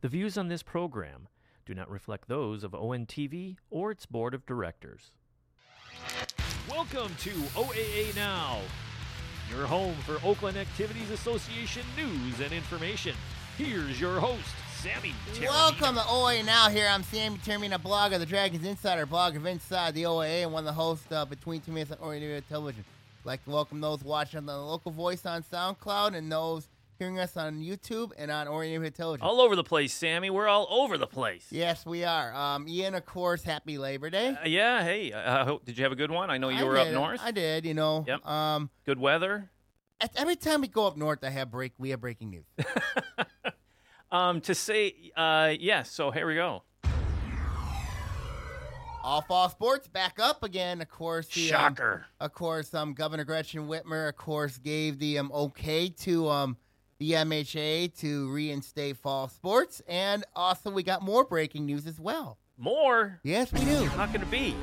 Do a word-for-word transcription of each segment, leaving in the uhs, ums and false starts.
The views on this program do not reflect those of O N T V or its board of directors. Welcome to O A A Now, your home for Oakland Activities Association news and information. Here's your host, Sammy Termina. Welcome to O A A Now here. I'm Sammy Termina, blogger, the Dragons Insider, blogger of Inside the O A A, and one of the hosts of Between Two Minutes on Oriented Television. I'd like to welcome those watching on the local voice on SoundCloud and those hearing us on YouTube and on Oriented Television. All over the place, Sammy. We're all over the place. Yes, we are. Um, Ian, of course, happy Labor Day. Uh, yeah, hey. Uh, hope, did you have a good one? I know you I were did. up north. I did, you know. Yep. Um, good weather. Every time we go up north, I have break. We have breaking news. um, to say uh, yes. Yeah, so here we go. All fall sports back up again. Of course, the, shocker. Um, of course, um, Governor Gretchen Whitmer, of course, gave the um okay to um the M H A to reinstate fall sports, and also we got more breaking news as well. More? Yes, we do. It's not going to be.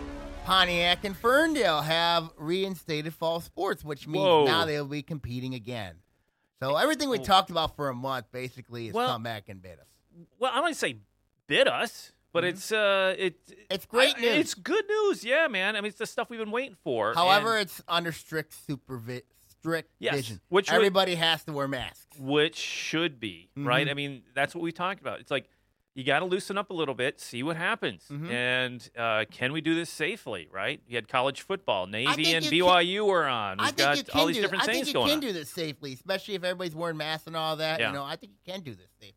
Pontiac and Ferndale have reinstated fall sports, which means Whoa. now they'll be competing again. So everything we talked about for a month basically has well, come back and bit us. Well, I don't want to say bit us, but mm-hmm. it's uh, it it's great I, news. It's good news, yeah, man. I mean, it's the stuff we've been waiting for. However, and... it's under strict supervi- strict yes, vision. Which everybody would, has to wear masks, which should be mm-hmm. right. I mean, that's what we talked about. It's like, you got to loosen up a little bit, see what happens. Mm-hmm. And uh, can we do this safely, right? You had college football. Navy and B Y U can, were on. We've I got think you all these do, different I things going on. I think you can do this safely, especially if everybody's wearing masks and all that. Yeah. You know, I think you can do this safely.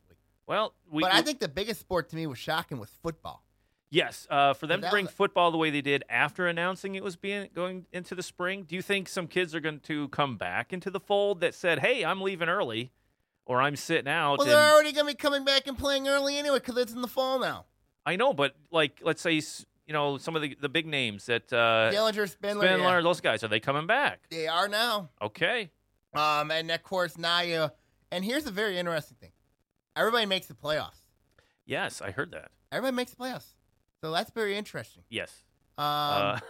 Well, we, But we, I think the biggest sport to me was shocking was football. Yes. Uh, for them to bring was, football the way they did after announcing it was being going into the spring, do you think some kids are going to come back into the fold that said, hey, I'm leaving early? Or I'm sitting out. Well, they're and, already going to be coming back and playing early anyway because it's in the fall now. I know, but, like, let's say, you know, some of the, the big names that uh, – Dallinger, Spindler. Spindler, yeah. Those guys, are they coming back? They are now. Okay. Um, and, of course, now you – and here's a very interesting thing. Everybody makes the playoffs. Yes, I heard that. Everybody makes the playoffs. So that's very interesting. Yes. Um, uh,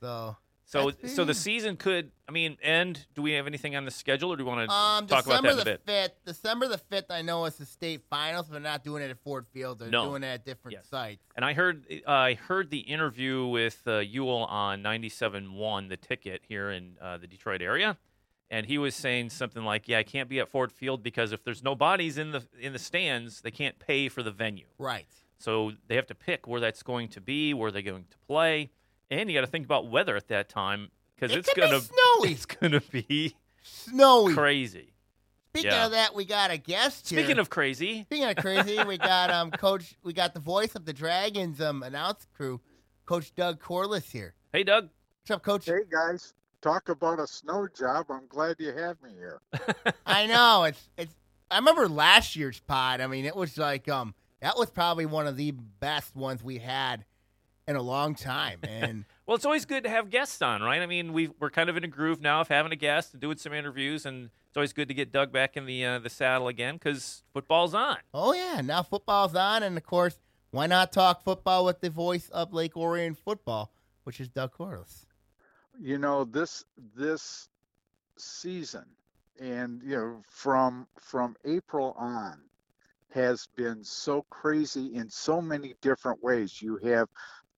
so – So so the season could, I mean, end. Do we have anything on the schedule, or do you want to um, talk December about that in a bit? fifth, December the fifth, I know it's the state finals, but they're not doing it at Ford Field. They're no. doing it at different yes. sites. And I heard uh, I heard the interview with uh, Ewell on ninety-seven point one, the ticket here in uh, the Detroit area, and he was saying something like, yeah, I can't be at Ford Field because if there's no bodies in the in the stands, they can't pay for the venue. Right. So they have to pick where that's going to be, where they're going to play. And you got to think about weather at that time because it it's going to be snowy. It's going to be snowy, crazy. Speaking yeah. of that, we got a guest here. Speaking of crazy, speaking of crazy, we got um coach. We got the voice of the Dragons um announce crew, Coach Doug Corliss here. Hey, Doug. What's up, Coach? Hey, guys. Talk about a snow job. I'm glad you have me here. I know it's it's. I remember last year's pod. I mean, it was like um that was probably one of the best ones we had in a long time. And well, it's always good to have guests on, right? I mean, we've, we're kind of in a groove now of having a guest and doing some interviews, and it's always good to get Doug back in the uh, the saddle again because football's on. Oh, yeah, now football's on, and, of course, why not talk football with the voice of Lake Orion football, which is Doug Corliss. You know, this this season and, you know, from from April on, has been so crazy in so many different ways. You have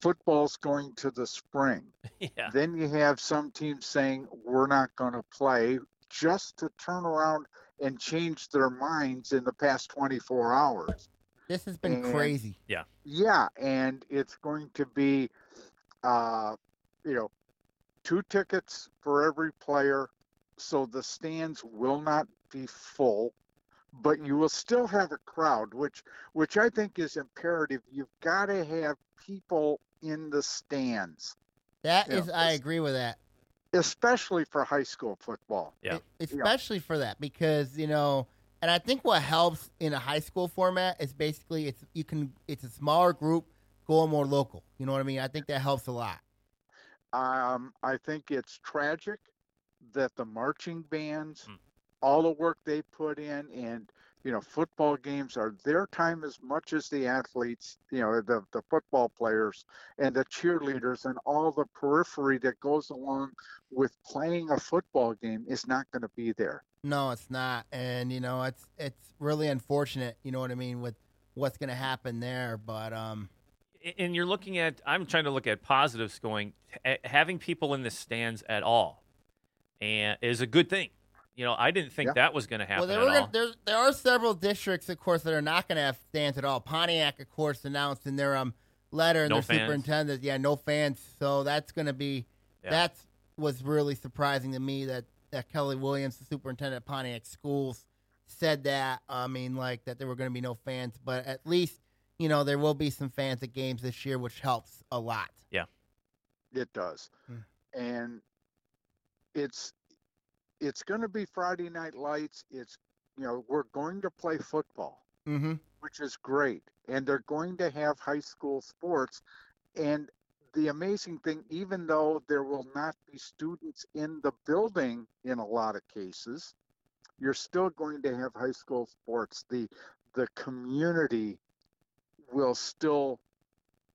football's going to the spring. Yeah. Then you have some teams saying, we're not going to play, just to turn around and change their minds in the past twenty-four hours. This has been and, crazy. Yeah. Yeah. And it's going to be, uh, you know, two tickets for every player. So the stands will not be full, but you will still have a crowd, which which I think is imperative. You've got to have people in the stands. That you is, know, I agree with that. Especially for high school football. Yeah. It, especially yeah. for that because, you know, and I think what helps in a high school format is basically it's you can it's a smaller group, go more local. You know what I mean? I think that helps a lot. Um, I think it's tragic that the marching bands mm. all the work they put in, and, you know, football games are their time as much as the athletes, you know, the, the football players and the cheerleaders and all the periphery that goes along with playing a football game is not going to be there. No, it's not. And, you know, it's, it's really unfortunate, you know what I mean, with what's going to happen there. But um, and you're looking at, I'm trying to look at positives going, having people in the stands at all and is a good thing. You know, I didn't think yeah. that was going to happen well, there at were, all. There, there are several districts, of course, that are not going to have stands at all. Pontiac, of course, announced in their um letter and no their fans. superintendent, yeah, no fans. So that's going to be yeah. – that was really surprising to me that, that Kelly Williams, the superintendent of Pontiac Schools, said that. I mean, like, that there were going to be no fans. But at least, you know, there will be some fans at games this year, which helps a lot. Yeah. It does. Hmm. And it's – It's going to be Friday night lights. It's, you know, we're going to play football, mm-hmm. which is great. And they're going to have high school sports. And the amazing thing, even though there will not be students in the building in a lot of cases, you're still going to have high school sports. The, the community will still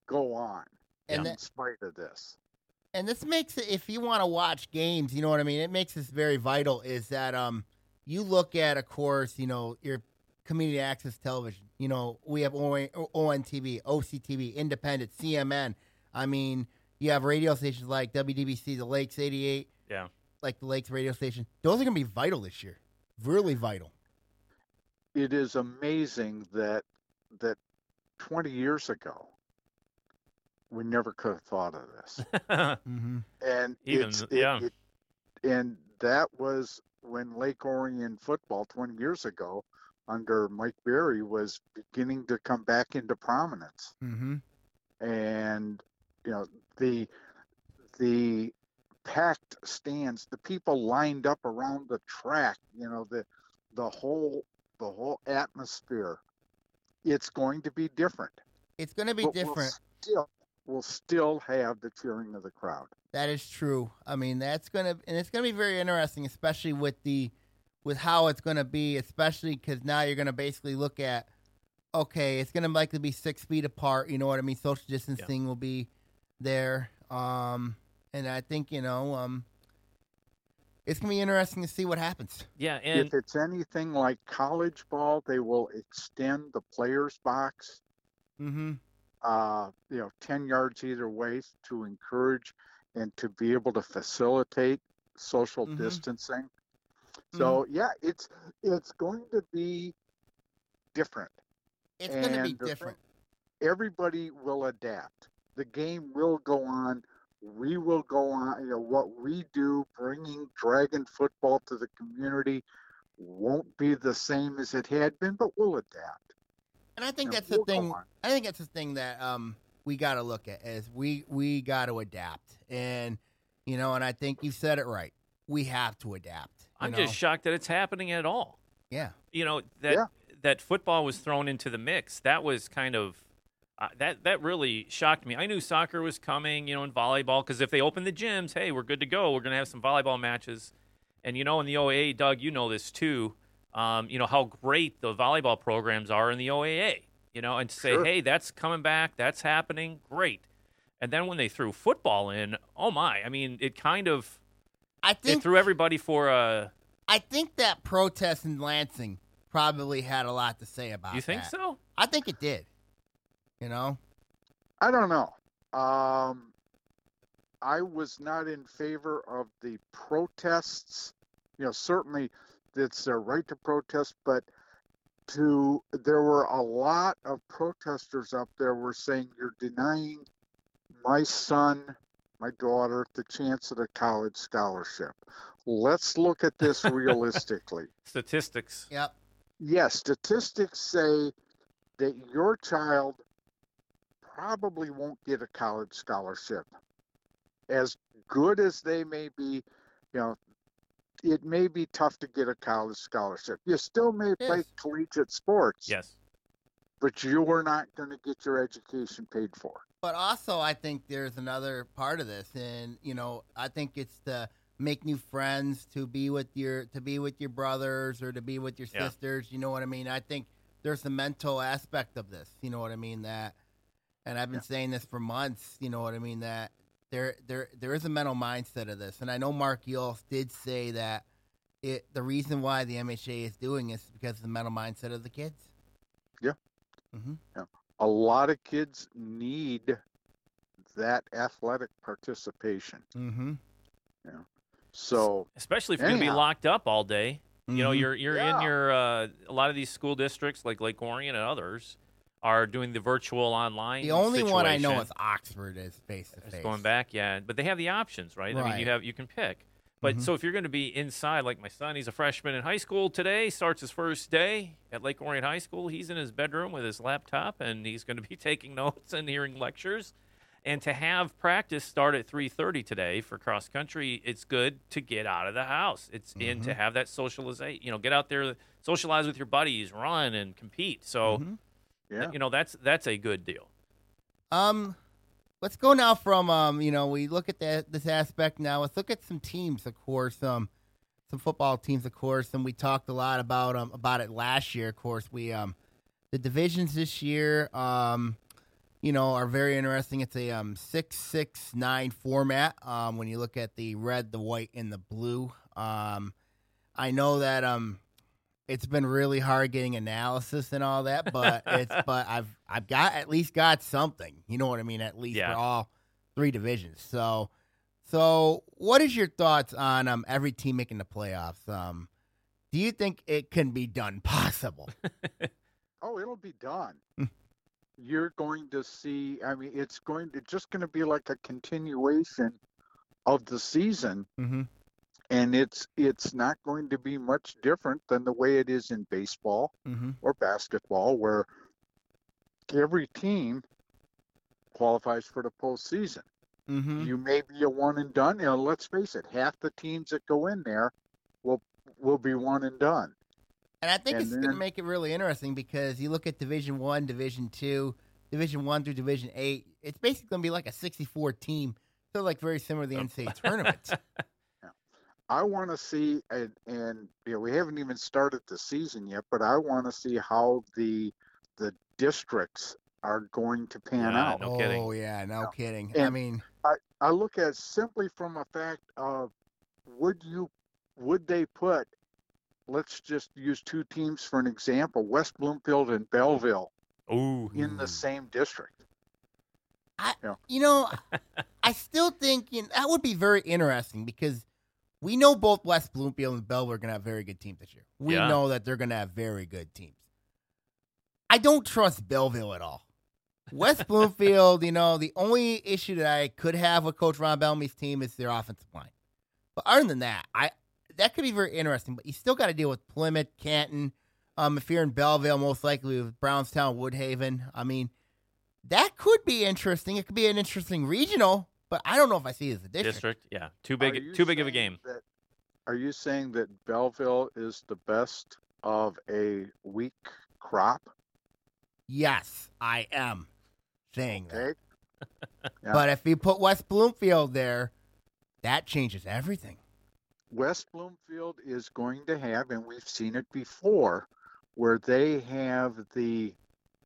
go on and in that- spite of this. And this makes it, if you want to watch games, you know what I mean? It makes this very vital is that um, you look at, of course, you know, your community access television. You know, we have O N T V, O C T V, Independent, C M N. I mean, you have radio stations like W D B C, the Lakes eighty-eight. Yeah. Like the Lakes radio station. Those are going to be vital this year. Really vital. It is amazing that that twenty years ago, we never could have thought of this. mm-hmm. And Even, it's, it, yeah. it, and that was when Lake Orion football twenty years ago under Mike Berry was beginning to come back into prominence. Mm-hmm. And, you know, the, the packed stands, the people lined up around the track, you know, the, the whole, the whole atmosphere, it's going to be different. It's going to be but different. We'll still, will still have the cheering of the crowd. That is true. I mean, that's going to, and it's going to be very interesting, especially with the, with how it's going to be, especially because now you're going to basically look at, okay, it's going to likely be six feet apart. You know what I mean? Social distancing yeah. will be there. Um, and I think, you know, um, it's going to be interesting to see what happens. Yeah. And if it's anything like college ball, they will extend the players' box. Mm-hmm. Uh, you know, ten yards either way to encourage and to be able to facilitate social mm-hmm. distancing. So mm-hmm. yeah, it's it's going to be different. It's going to be different. Thing, everybody will adapt. The game will go on. We will go on. You know, what we do, bringing Dragon football to the community, won't be the same as it had been, but we'll adapt. And I think that's the thing. I think that's the thing that um, we got to look at is we, we got to adapt, and you know, and I think you said it right. We have to adapt. I'm know? just shocked that it's happening at all. Yeah, you know that yeah. that football was thrown into the mix. That was kind of uh, that that really shocked me. I knew soccer was coming, you know, and volleyball because if they open the gyms, hey, we're good to go. We're gonna have some volleyball matches, and you know, in the O A A, Doug, you know this too. Um, you know, how great the volleyball programs are in the O A A, you know, and to say, sure. hey, that's coming back, that's happening, great. And then when they threw football in, oh, my, I mean, it kind of I think, it threw everybody for a – I think that protest in Lansing probably had a lot to say about it. You think that. so? I think it did, you know. I don't know. Um, I was not in favor of the protests, you know, certainly – it's their right to protest, but to there were a lot of protesters up there were saying, you're denying my son, my daughter, the chance at a college scholarship. Let's look at this realistically. Statistics. Yep. Yes, statistics say that your child probably won't get a college scholarship. As good as they may be, you know, it may be tough to get a college scholarship. You still may yes. play collegiate sports. Yes. But you are not going to get your education paid for. But also I think there's another part of this, and you know, I think it's to make new friends, to be with your to be with your brothers or to be with your yeah. sisters, you know what I mean? I think there's the mental aspect of this, you know what I mean, that and I've been yeah. saying this for months, you know what I mean, that There, there, there is a mental mindset of this, and I know Mark Yost did say that it. The reason why the M H A is doing this is because of the mental mindset of the kids. Yeah, Mm-hmm. Yeah. A lot of kids need that athletic participation. Mm-hmm. Yeah. So especially if you're going to be locked up all day. Mm-hmm. You know, you're you're yeah. in your uh, a lot of these school districts like Lake Orion and others are doing the virtual online. The only situation. One I know is Oxford is face to face. Going back, yeah, but they have the options, right? right? I mean, you have you can pick. But mm-hmm. so if you're going to be inside, like my son, he's a freshman in high school today, starts his first day at Lake Orion High School. He's in his bedroom with his laptop, and he's going to be taking notes and hearing lectures. And to have practice start at three thirty today for cross country, it's good to get out of the house. It's mm-hmm. in to have that socialization. You know, get out there, socialize with your buddies, run and compete. So, mm-hmm. yeah. you know, that's that's a good deal. Um. Let's go now from, um, you know, we look at that, this aspect now. Let's look at some teams, of course, um, some football teams, of course, and we talked a lot about um, about it last year. Of course, we um, the divisions this year, um, you know, are very interesting. It's a um, six six nine format um, when you look at the red, the white, and the blue. Um, I know that um, it's been really hard getting analysis and all that, but it's but I've I've got at least got something. You know what I mean? At least yeah. for all three divisions. So, so what is your thoughts on um every team making the playoffs? Um, do you think it can be done? Possible? Oh, it'll be done. You're going to see. I mean, it's going to just going to be like a continuation of the season. Mm-hmm. And it's it's not going to be much different than the way it is in baseball mm-hmm. or basketball, where every team qualifies for the postseason. Mm-hmm. You may be a one and done. You know, let's face it, half the teams that go in there will will be one and done. And I think and it's then, going to make it really interesting because you look at Division One, Division Two, Division One through Division Eight. It's basically going to be like a sixty-four team, so like very similar to the N C double A tournament. I want to see, and, and you know, we haven't even started the season yet, but I want to see how the the districts are going to pan yeah, out. No kidding. Oh, yeah, no, no. kidding. And I mean, I, I look at it simply from a fact of would you would they put, let's just use two teams for an example, West Bloomfield and Belleville Ooh. in the same district. I, yeah. You know, I still think you know, that would be very interesting because we know both West Bloomfield and Belleville are going to have very good teams this year. We yeah. know that they're going to have very good teams. I don't trust Belleville at all. West Bloomfield, you know, the only issue that I could have with Coach Ron Bellamy's team is their offensive line. But other than that, I that could be very interesting. But you still got to deal with Plymouth, Canton. Um, if you're in Belleville, most likely with Brownstown, Woodhaven. I mean, that could be interesting. It could be an interesting regional. But I don't know if I see it as a district. District, yeah. Too big too big of a game. That, are you saying that Belleville is the best of a weak crop? Yes, I am saying okay. that. yeah. But if you put West Bloomfield there, that changes everything. West Bloomfield is going to have, and we've seen it before, where they have the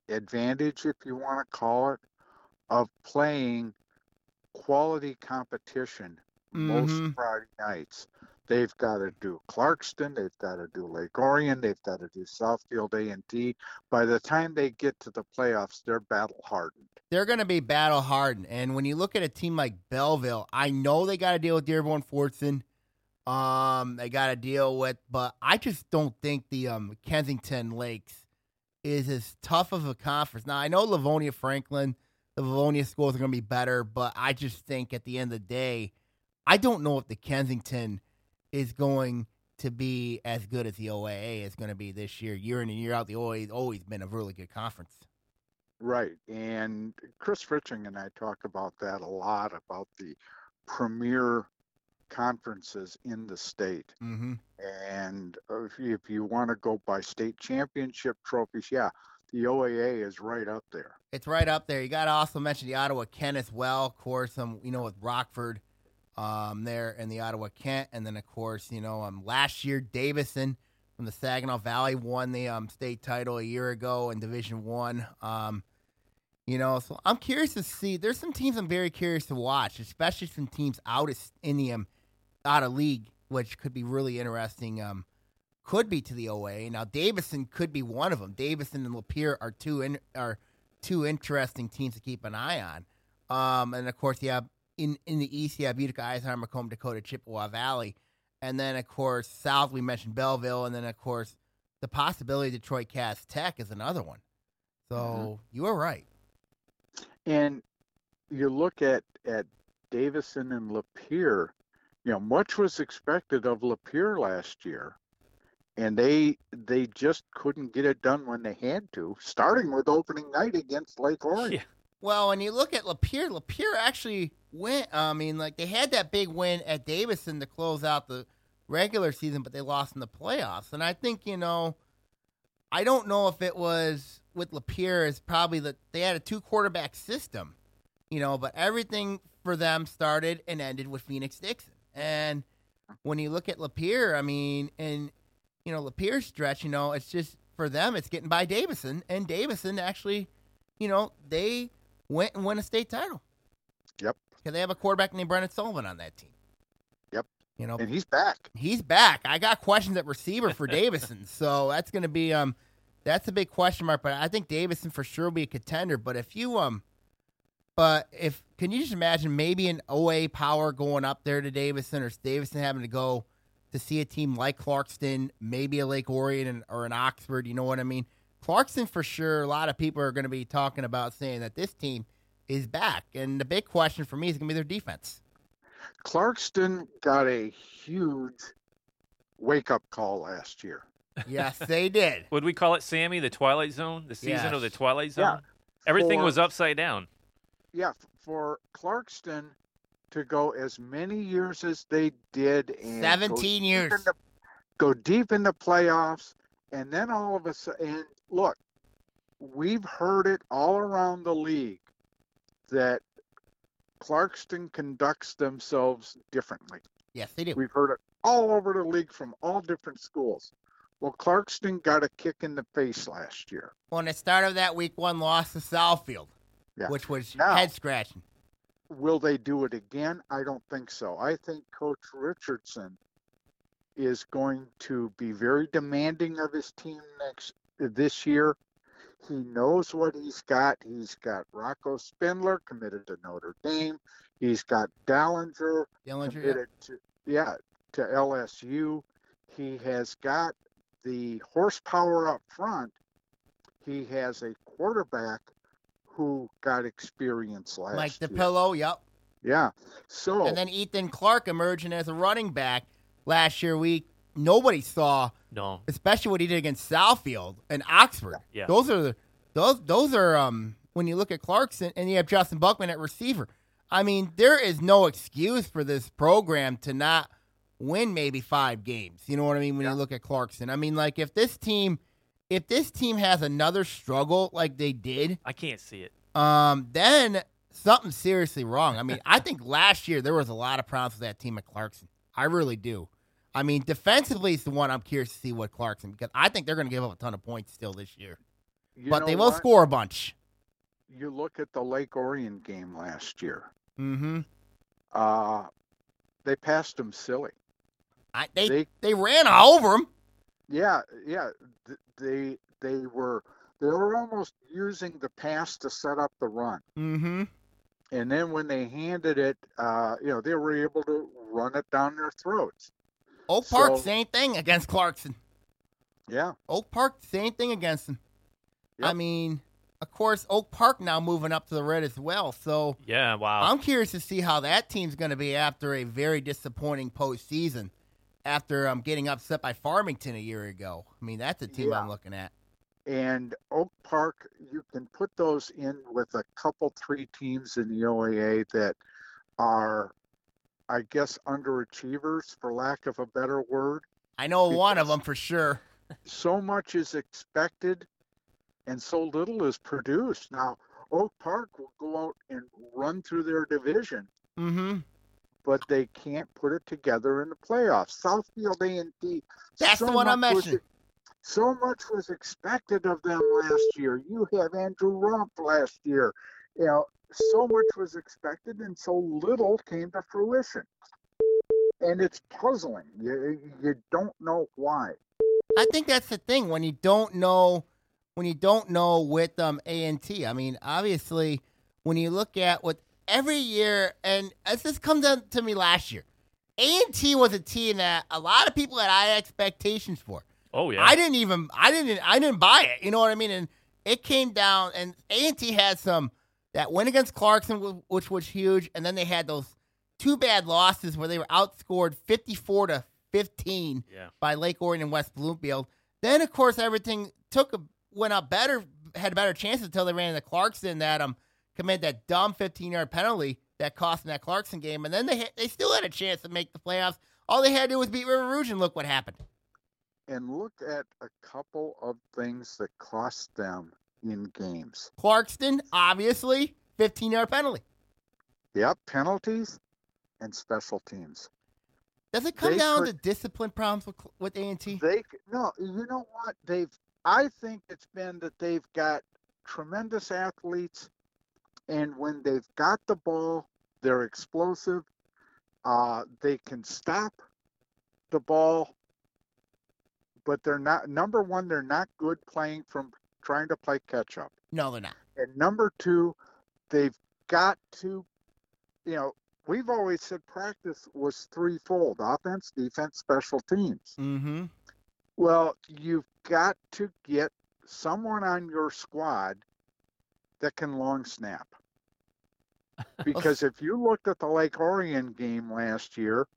advantage, if you want to call it, of playing quality competition mm-hmm. most Friday nights. They've got to do Clarkston, they've got to do Lake Orion, they've got to do Southfield A and T. By the time they get to the playoffs, they're battle-hardened. They're going to be battle-hardened. And when you look at a team like Belleville, I know they got to deal with Dearborn Fortson. Um, they got to deal with, but I just don't think the um, Kensington Lakes is as tough of a conference. Now, I know Livonia Franklin, the Livonia schools are going to be better, but I just think at the end of the day, I don't know if the Kensington is going to be as good as the O A A is going to be this year. Year in and year out, the O A A has always been a really good conference. Right, and Chris Fritching and I talk about that a lot, about the premier conferences in the state. Mm-hmm. And if you, if you want to go by state championship trophies, yeah, the O A A is right up there. It's right up there. You got to also mention the Ottawa Kent as well, of course, um, you know, with Rockford um, there and the Ottawa Kent. And then, of course, you know, um, last year, Davison from the Saginaw Valley won the um, state title a year ago in Division One. Um, you know, so I'm curious to see. There's some teams I'm very curious to watch, especially some teams out of, in the, um, out of league, which could be really interesting um, could be to the O A A. Now Davison could be one of them. Davison and Lapeer are two in, are two interesting teams to keep an eye on. Um, and of course, you have in, in the East, you have Utica, Eisenhower, Macomb, Dakota, Chippewa Valley, and then of course South. We mentioned Belleville, and then of course the possibility of Detroit Cass Tech is another one. So mm-hmm. you are right. And you look at at Davison and Lapeer. You know, much was expected of Lapeer last year, and they they just couldn't get it done when they had to, starting with opening night against Lake Orion. Yeah. Well, when you look at Lapeer, Lapeer actually went, I mean, like, they had that big win at Davison to close out the regular season, but they lost in the playoffs. And I think, you know, I don't know if it was with Lapeer, is probably that they had a two-quarterback system, you know, but everything for them started and ended with Phoenix Dixon. And when you look at Lapeer, I mean, and, you know, Lapeer's stretch, you know, it's just for them, it's getting by Davison. And Davison actually, you know, they went and won a state title. Yep. Because they have a quarterback named Brennan Sullivan on that team. Yep. You know, and he's back. He's back. I got questions at receiver for Davison. So that's going to be, um, that's a big question mark. But I think Davison for sure will be a contender. But if you, um, But if can you just imagine maybe an O A power going up there to Davison, or Davison having to go to see a team like Clarkston, maybe a Lake Orion or an Oxford, you know what I mean? Clarkston for sure, a lot of people are going to be talking about saying that this team is back. And the big question for me is going to be their defense. Clarkston got a huge wake-up call last year. Yes, they did. Would we call it, Sammy, the Twilight Zone? The season yes. of the Twilight Zone? Yeah. Everything For- was upside down. Yeah, for Clarkston to go as many years as they did. And seventeen go years. The, go deep in the playoffs, and then all of a sudden, and look, we've heard it all around the league that Clarkston conducts themselves differently. Yes, they do. We've heard it all over the league from all different schools. Well, Clarkston got a kick in the face last year. Well, and the start of that week one loss to Southfield. Yeah. Which was now, head-scratching. Will they do it again? I don't think so. I think Coach Richardson is going to be very demanding of his team next this year. He knows what he's got. He's got Rocco Spindler committed to Notre Dame. He's got Dallinger, Dallinger committed yeah. to yeah to L S U. He has got the horsepower up front. He has a quarterback who got experience last year. Like the year. Pillow, yep. Yeah. So and then Ethan Clark emerging as a running back last year. We nobody saw, no, especially what he did against Southfield and Oxford. Yeah. yeah. Those are the those those are um when you look at Clarkson, and you have Justin Buckman at receiver. I mean, there is no excuse for this program to not win maybe five games. You know what I mean? When yeah. you look at Clarkson, I mean, like if this team. If this team has another struggle like they did, I can't see it. Um, then something's seriously wrong. I mean, I think last year there was a lot of problems with that team at Clarkson. I really do. I mean, defensively is the one I'm curious to see what Clarkson, because I think they're going to give up a ton of points still this year. You but they will what? score a bunch. You look at the Lake Orion game last year. Mm-hmm. Uh, they passed them silly. I, they, they they ran over them. Yeah, yeah. They they were they were almost using the pass to set up the run. Mm-hmm. And then when they handed it, uh, you know, they were able to run it down their throats. Oak so, Park, same thing against Clarkson. Yeah. Oak Park, same thing against them. Yep. I mean, of course, Oak Park now moving up to the red as well. So yeah, wow. I'm curious to see how that team's going to be after a very disappointing postseason. After um, getting upset by Farmington a year ago. I mean, that's a team yeah. I'm looking at. And Oak Park, you can put those in with a couple, three teams in the O A A that are, I guess, underachievers, for lack of a better word. I know one of them for sure. So much is expected, and so little is produced. Now, Oak Park will go out and run through their division. Mm-hmm. But they can't put it together in the playoffs. Southfield A and T. That's the one I mentioned. So much was expected of them last year. You have Andrew Rump last year. You know, so much was expected, and so little came to fruition. And it's puzzling. You, you don't know why. I think that's the thing when you don't know when you don't know with um A and T. I mean, obviously, when you look at what every year, and as this comes up to me last year, A and T was a team that a lot of people had high expectations for. Oh yeah, I didn't even I didn't I didn't buy it. You know what I mean? And it came down, and A and T had some that win against Clarkston, which was huge, and then they had those two bad losses where they were outscored fifty-four to fifteen yeah. by Lake Orion and West Bloomfield. Then, of course, everything took a, went up better, had a better chance until they ran into Clarkston that um committed that dumb fifteen-yard penalty that cost them that Clarkston game, and then they ha- they still had a chance to make the playoffs. All they had to do was beat River Rouge, and look what happened. And look at a couple of things that cost them in games. Clarkston, obviously, fifteen-yard penalty. Yep, penalties and special teams. Does it come they down could, to discipline problems with, with A and T? They, no, you know what? They've. I think it's been that they've got tremendous athletes, and when they've got the ball, they're explosive. Uh, they can stop the ball, but they're not, number one, they're not good playing from trying to play catch up. No, they're not. And number two, they've got to, you know, we've always said practice was threefold: offense, defense, special teams. Mm-hmm. Well, you've got to get someone on your squad that can long snap. Because if you looked at the Lake Orion game last year,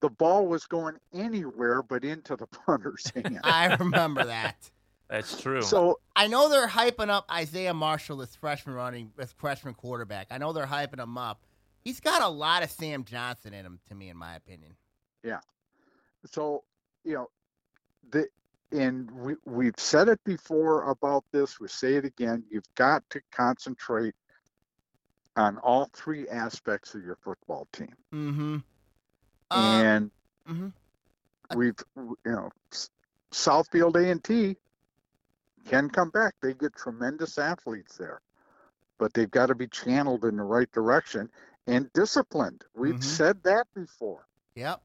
the ball was going anywhere but into the punter's hand. I remember that. That's true. So I know they're hyping up Isaiah Marshall, this freshman running, this freshman quarterback. I know they're hyping him up. He's got a lot of Sam Johnson in him, to me, in my opinion. Yeah. So, you know, the and we, we've said it before about this. We say it again. You've got to concentrate on all three aspects of your football team. Mm-hmm. Um, and mm-hmm. we've, you know, Southfield A and T can come back. They get tremendous athletes there, but they've got to be channeled in the right direction and disciplined. We've mm-hmm. said that before. Yep.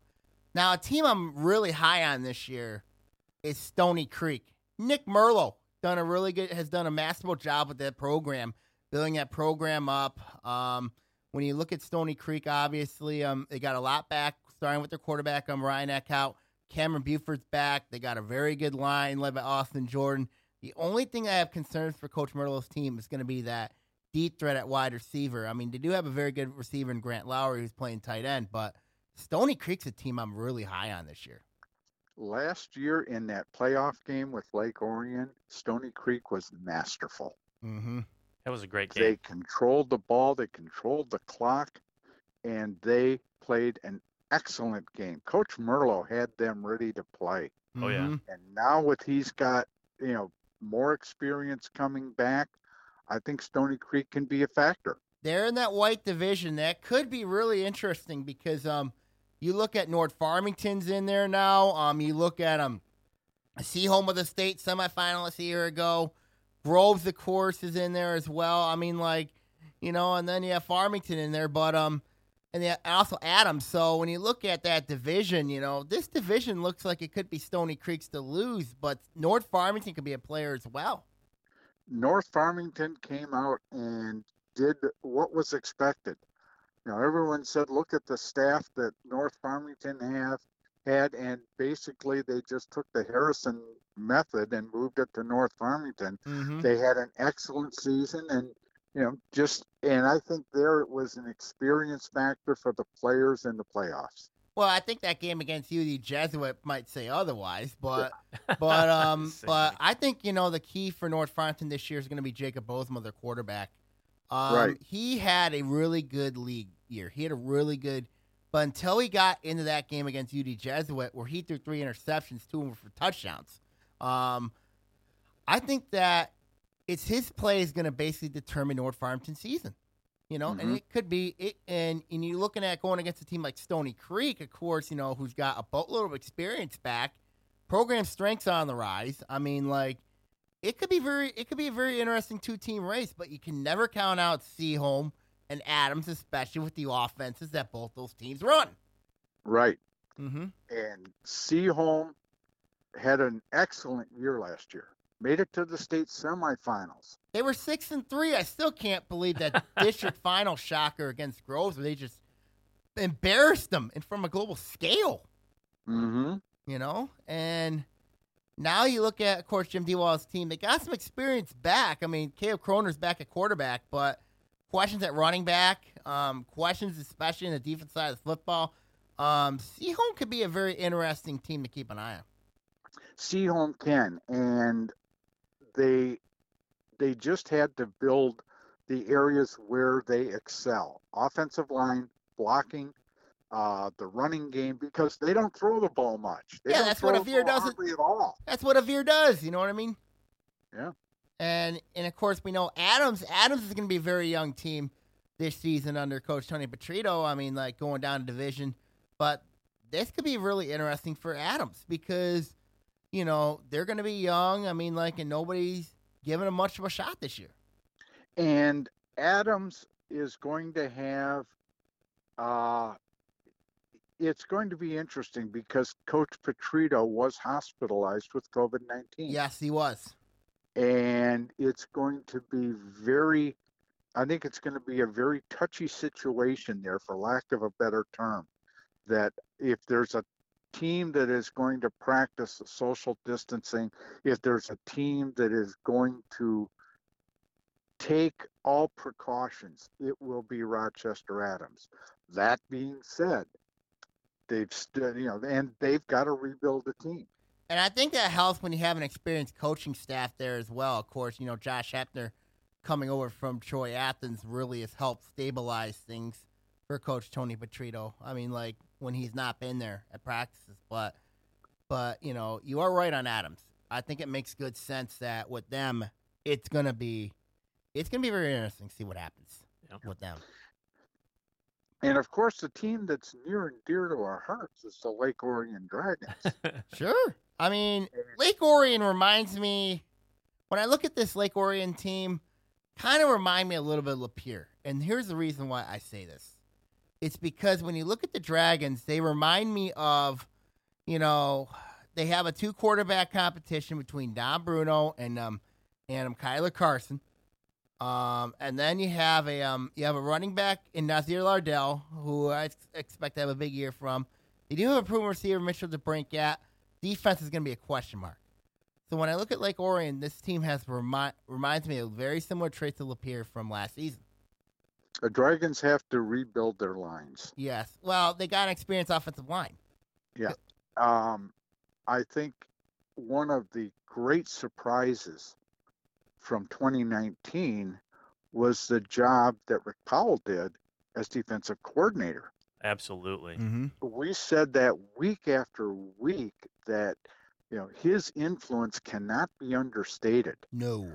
Now, a team I'm really high on this year is Stony Creek. Nick Merlo done a really good, has done a masterful job with that program, building that program up. Um, when you look at Stony Creek, obviously, um, they got a lot back, starting with their quarterback, um, Ryan Eckhout. Cameron Buford's back. They got a very good line led by Austin Jordan. The only thing I have concerns for Coach Merlo's team is going to be that deep threat at wide receiver. I mean, they do have a very good receiver in Grant Lowry, who's playing tight end, but Stony Creek's a team I'm really high on this year. Last year in that playoff game with Lake Orion, Stony Creek was masterful. Mm-hmm. That was a great game. They controlled the ball. They controlled the clock, and they played an excellent game. Coach Merlo had them ready to play. Oh, yeah. And now with he's got, you know, more experience coming back, I think Stony Creek can be a factor. They're in that white division. That could be really interesting because um, you look at North Farmington's in there now. Um, you look at um, Seaholm of the state semifinalist a year ago. Groves, of course, is in there as well. I mean, like, you know, and then you have Farmington in there, but um, and they, also Adams. So when you look at that division, you know, this division looks like it could be Stony Creek's to lose, but North Farmington could be a player as well. North Farmington came out and did what was expected. You know, everyone said, look at the staff that North Farmington have had, and basically they just took the Harrison method and moved it to North Farmington. Mm-hmm. They had an excellent season, and you know, just and I think there it was an experience factor for the players in the playoffs. Well, I think that game against U D Jesuit might say otherwise, but yeah. but um, but I think you know the key for North Farmington this year is going to be Jacob Bothma, their quarterback. Um, right. He had a really good league year. He had a really good, but until he got into that game against U D Jesuit, where he threw three interceptions, two of them were for touchdowns. Um, I think that it's his play is going to basically determine North Farmington's season, you know, mm-hmm. and it could be it. And, and you're looking at going against a team like Stony Creek, of course, you know, who's got a boatload of experience back, program strengths on the rise. I mean, like it could be very, it could be a very interesting two team race, but you can never count out Seaholm and Adams, especially with the offenses that both those teams run. Right. Mm-hmm. And Seaholm had an excellent year last year. Made it to the state semifinals. They were six and three. I still can't believe that district final shocker against Groves, where they just embarrassed them and from a global scale. Mm-hmm. You know, and now you look at, of course, Jim Dewall's team. They got some experience back. I mean, Caleb Croner's back at quarterback, but questions at running back, um, questions especially in the defense side of the football. Um, Seaholm could be a very interesting team to keep an eye on. Seaholm can, and they they just had to build the areas where they excel. Offensive line, blocking, uh, the running game, because they don't throw the ball much. They yeah, don't that's throw what Avir does at all. That's what Avir does, you know what I mean? Yeah. And and of course we know Adams Adams is gonna be a very young team this season under Coach Tony Petrito. I mean, like going down a division. But this could be really interesting for Adams because you know, they're going to be young. I mean, like, and nobody's giving them much of a shot this year. And Adams is going to have, uh, it's going to be interesting because Coach Petrito was hospitalized with COVID nineteen. Yes, he was. And it's going to be very, I think it's going to be a very touchy situation there, for lack of a better term, that if there's a team that is going to practice social distancing, if there's a team that is going to take all precautions, it will be Rochester Adams. That being said, they've st- you know, and they've got to rebuild the team. And I think that helps when you have an experienced coaching staff there as well. Of course, you know, Josh Heppner coming over from Troy Athens really has helped stabilize things for Coach Tony Petrito. I mean, like, when he's not been there at practices, but, but you know, you are right on Adams. I think it makes good sense that with them, it's going to be, it's going to be very interesting to see what happens yeah. with them. And of course the team that's near and dear to our hearts is the Lake Orion Dragons. Sure. I mean, Lake Orion reminds me, when I look at this Lake Orion team, kind of remind me a little bit of Lapeer. And here's the reason why I say this. It's because when you look at the Dragons, they remind me of, you know, they have a two-quarterback competition between Don Bruno and um and um, Kyler Carson, um and then you have a um you have a running back in Nazir Lardell, who I expect to have a big year from. They do have a proven receiver, Mitchell DeBrincat. Defense is going to be a question mark. So when I look at Lake Orion, this team has remi- reminds me of very similar traits to Lapeer from last season. The Dragons have to rebuild their lines. Yes. Well, they got an experienced offensive line. Yeah. Um, I think one of the great surprises from twenty nineteen was the job that Rick Powell did as defensive coordinator. Absolutely. Mm-hmm. We said that week after week that, you know, his influence cannot be understated. No.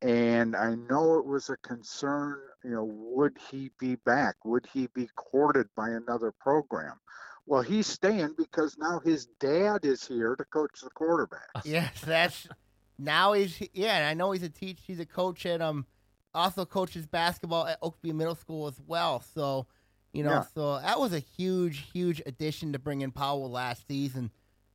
And I know it was a concern, you know, would he be back? Would he be courted by another program? Well, he's staying because now his dad is here to coach the quarterback. Yes, that's – now he's – yeah, and I know he's a teacher. He's a coach at – um, also coaches basketball at Oakview Middle School as well. So, you know, yeah. so that was a huge, huge addition to bring in Powell last season,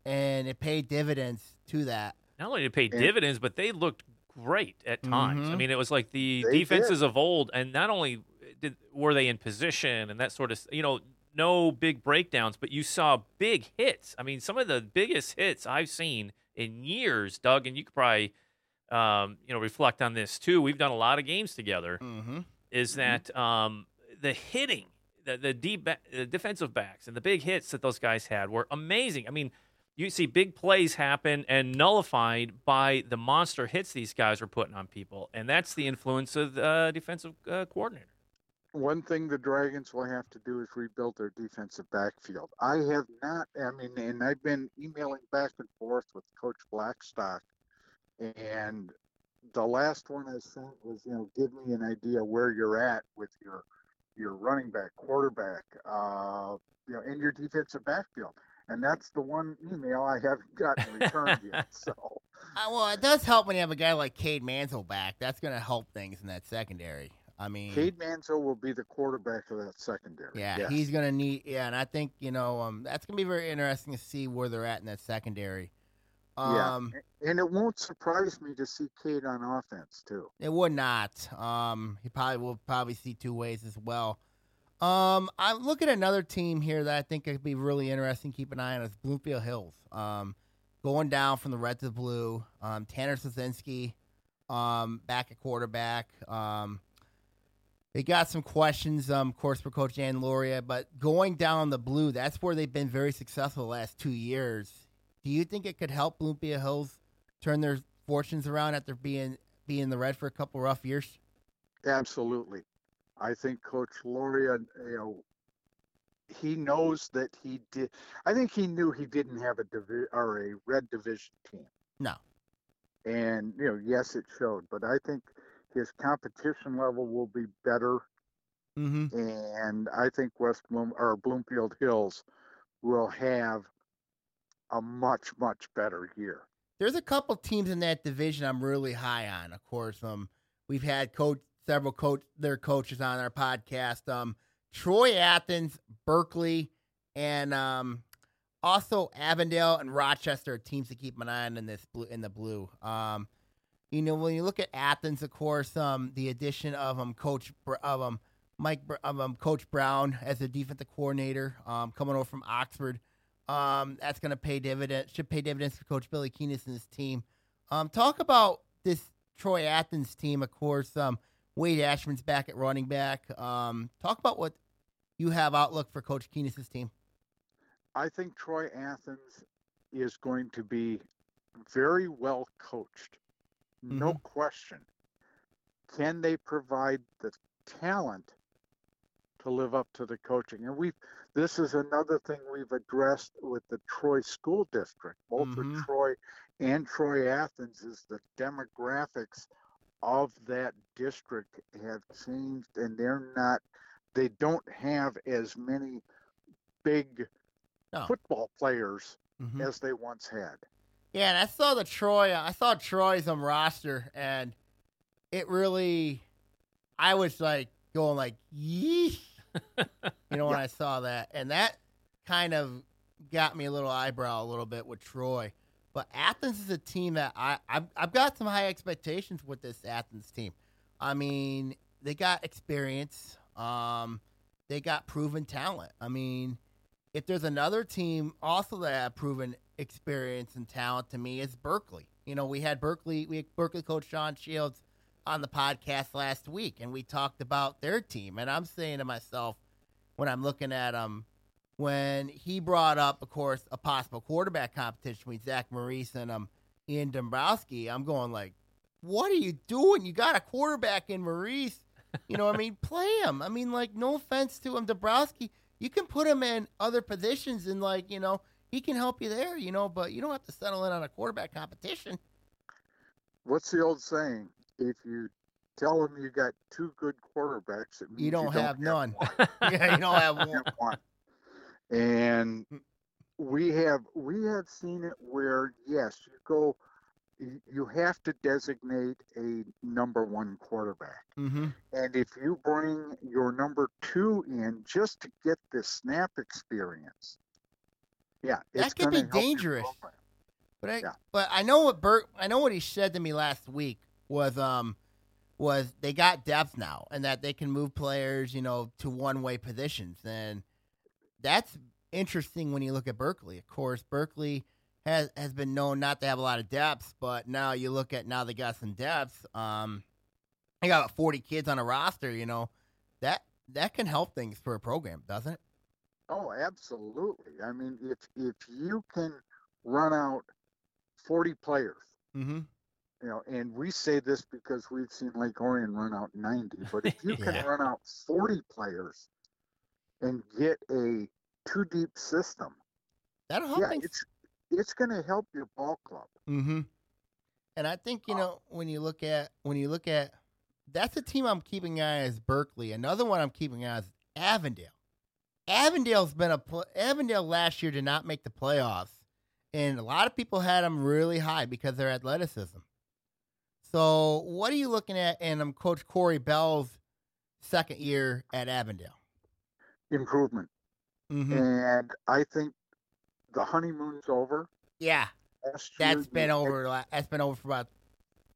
and it paid dividends to that. Not only did it pay and, dividends, but they looked – great at times. Mm-hmm. I mean, it was like the they defenses did. Of old, and not only did were they in position and that sort of, you know, no big breakdowns, but you saw big hits. I mean, some of the biggest hits I've seen in years, Doug, and you could probably, um, you know, reflect on this too. We've done a lot of games together. Mm-hmm. Is that mm-hmm. um, the hitting, the the, deep ba- the defensive backs and the big hits that those guys had were amazing. I mean, you see big plays happen and nullified by the monster hits these guys are putting on people, and that's the influence of the uh, defensive uh, coordinator. One thing the Dragons will have to do is rebuild their defensive backfield. I have not, I mean, and I've been emailing back and forth with Coach Blackstock, and the last one I sent was, you know, give me an idea where you're at with your your running back, quarterback, uh, you know, and your defensive backfield. And that's the one email I haven't gotten returned yet. So, uh, well, it does help when you have a guy like Cade Manzo back. That's going to help things in that secondary. I mean, Cade Manzo will be the quarterback of that secondary. Yeah, yes. he's going to need. Yeah, and I think you know um, that's going to be very interesting to see where they're at in that secondary. Um, yeah, and it won't surprise me to see Cade on offense too. It would not. Um, he probably will probably see two ways as well. Um, I look at another team here that I think could be really interesting. Keep an eye on is Bloomfield Hills. Um, going down from the red to the blue. Um, Tanner Sosinski, um, back at quarterback. Um, they got some questions, um, of course, for Coach Ann Loria, but going down the blue, that's where they've been very successful the last two years. Do you think it could help Bloomfield Hills turn their fortunes around after being being the red for a couple rough years? Absolutely. I think Coach Loria, you know, he knows that he did. I think he knew he didn't have a divi- or a red division team. No. And, you know, yes, it showed, but I think his competition level will be better. Mm-hmm. And I think West Bloom or Bloomfield Hills will have a much, much better year. There's a couple teams in that division I'm really high on. Of course, um, we've had coach several coach their coaches on our podcast. Um, Troy Athens, Berkeley, and um, also Avondale and Rochester are teams to keep an eye on in this blue, in the blue. Um, you know, when you look at Athens, of course, um, the addition of um coach of um Mike of um Coach Brown as the defensive coordinator, um, coming over from Oxford. Um, that's going to pay dividends, should pay dividends for Coach Billy Keenis and his team. Um, talk about this Troy Athens team, of course. Um, Wade Ashman's back at running back. Um, talk about what you have outlook for Coach Keenis' team. I think Troy Athens is going to be very well coached. No mm-hmm. question. Can they provide the talent to live up to the coaching? And we've this is another thing we've addressed with the Troy School District, both mm-hmm. with Troy and Troy Athens, is the demographics of that district have changed, and they're not they don't have as many big no. football players mm-hmm. as they once had. Yeah, and I saw the Troy I saw Troy's um roster, and it really I was like going like, yeesh, you know, when yeah. I saw that. And that kind of got me a little eyebrow a little bit with Troy. But Athens is a team that I, I've, I've got some high expectations with this Athens team. I mean, they got experience. Um, they got proven talent. I mean, if there's another team also that have proven experience and talent to me, it's Berkeley. You know, we had Berkeley, we had Berkeley coach Sean Shields on the podcast last week, and we talked about their team, and I'm saying to myself when I'm looking at them, when he brought up, of course, a possible quarterback competition with Zach Maurice and um Ian Dombrowski, I'm going like, what are you doing? You got a quarterback in Maurice, you know what I mean? Play him. I mean, like, no offense to him, Dombrowski, you can put him in other positions and, like, you know, he can help you there, you know, but you don't have to settle in on a quarterback competition. What's the old saying? If you tell them you got two good quarterbacks, it means you don't, you don't have, have none. Yeah, you don't have one. one. And we have we have seen it where, yes, you go, you have to designate a number one quarterback, mm-hmm. and if you bring your number two in just to get this snap experience, yeah, it's that could be dangerous. But I, yeah. but I know what Bert, I know what he said to me last week. Was um was they got depth now, and that they can move players, you know, to one way positions, and that's interesting when you look at Berkeley. Of course, Berkeley has has been known not to have a lot of depth, but now you look at now they got some depth. Um, they got about forty kids on a roster. You know, that that can help things for a program, doesn't it? Oh, absolutely. I mean, if if you can run out forty players. Mm-hmm. You know, and we say this because we've seen Lake Orion run out ninety, but if you can yeah. run out forty players and get a two deep system, that'll help. Yeah, it's it's going to help your ball club. Mm-hmm. And I think, you know, when you look at when you look at that's a team I'm keeping an eye on is Berkeley. Another one I'm keeping an eye on is Avondale. Avondale's been a Avondale last year did not make the playoffs, and a lot of people had them really high because of their athleticism. So what are you looking at in um, Coach Corey Bell's second year at Avondale? Improvement. Mm-hmm. And I think the honeymoon's over. Yeah. Last year, that's been over. Head, that's been over for about